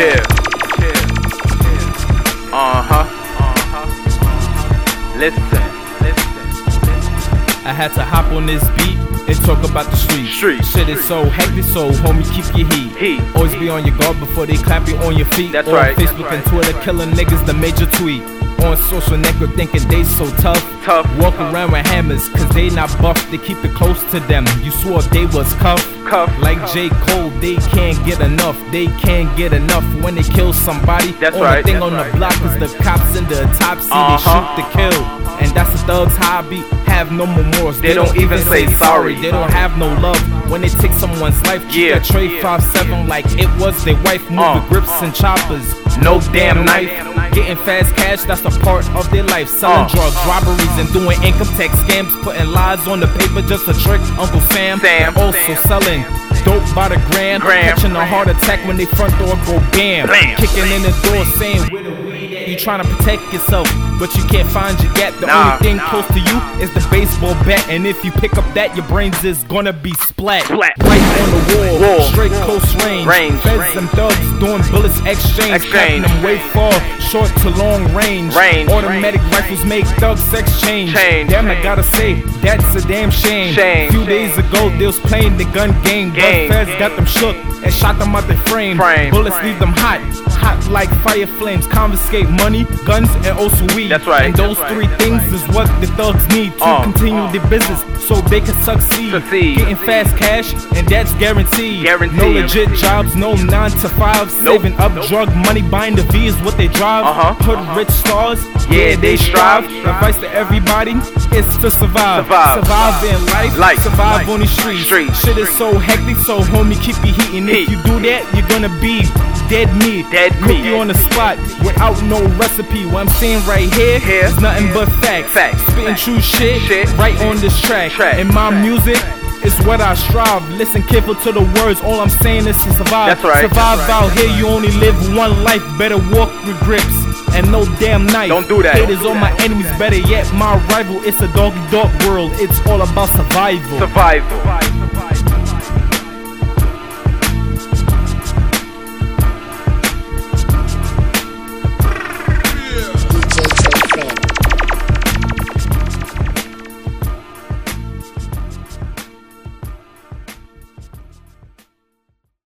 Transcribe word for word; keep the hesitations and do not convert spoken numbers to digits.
Kill. Uh huh. Listen. I had to hop on this beat and talk about the street. Street. Shit is so hectic, so homie, keep your heat. heat. Always heat. Be on your guard before they clap you on your feet. That's on right. Facebook That's and Twitter, right. Killing niggas, the major tweet. On social network, thinking they so tough. Tough. Walk tough. Around with hammers, cause they not buff. They keep it close to them. You swore if they was cuffed. Cuff. Like cuff. J. Cole, they can't get enough. They can't get enough when they kill somebody. That's Only right. thing That's on right. the block That's is right. the cops and the autopsy. Uh-huh. They shoot to kill. And that's a thug's hobby. Have no remorse. They, they don't, don't even say, say sorry. They don't have no love. When they take someone's life, yeah, keep that trade yeah, five seven yeah. like it was their wife. Move uh, the grips uh, and choppers. No, no damn knife. Getting fast cash, that's a part of their life. Selling uh, drugs, uh, robberies, and doing income tax scams. Putting lies on the paper just to trick Uncle Sam. Sam also Sam, selling Sam, dope by the gram. gram catching gram, a heart attack when they front door go bam. bam Kicking bam, in the door bam, saying, where the weed at? You trying to protect yourself, but you can't find your gap. The nah, only thing nah. close to you is the baseball bat. And if you pick up that, your brains is gonna be splat. Splat. Right on the wall, wall. Straight wall. Close range. range. Feds range. and thugs doing bullets exchange. Cutting them way far, short to long range. range. Automatic range. rifles make thugs exchange. Change. Damn, change. I gotta say, that's a damn shame. Change. A few change. days ago, they was playing the gun game. game. But feds game. got them shook and shot them out their frame. frame. Bullets frame. leave them hot, hot like fire flames. Confiscate money, guns, and also weed. That's right. And those That's three right. things right. is what the thugs need to um, continue um, their business so they can succeed. succeed. Getting fast cash, and that's guaranteed. guaranteed. No legit guaranteed. jobs, no nine to five. Nope. Saving up nope. drug money, buying the V is what they drive. Uh-huh. Hood uh-huh. rich stars, yeah, they strive. Yeah. Advice to everybody is to survive. Survive, survive in life, life. survive life. on the streets. Street. Shit is so hectic, so homie, keep your heat. And heat. if you do that, you're gonna be dead meat. Dead Cook meat. you on the spot without no recipe. What I'm saying right here. Here, here, it's nothing here. but facts, facts. spitting facts. true shit, shit right shit. on this track. track And my track. music is what I strive. Listen careful to the words, all I'm saying is to survive. That's right. Survive That's out right. here, you only live one life. Better walk with grips and no damn knife. Don't do that. Haters on my enemies, that. better yet my rival. It's a dog-eat-dog world, it's all about survival. Survival, survival.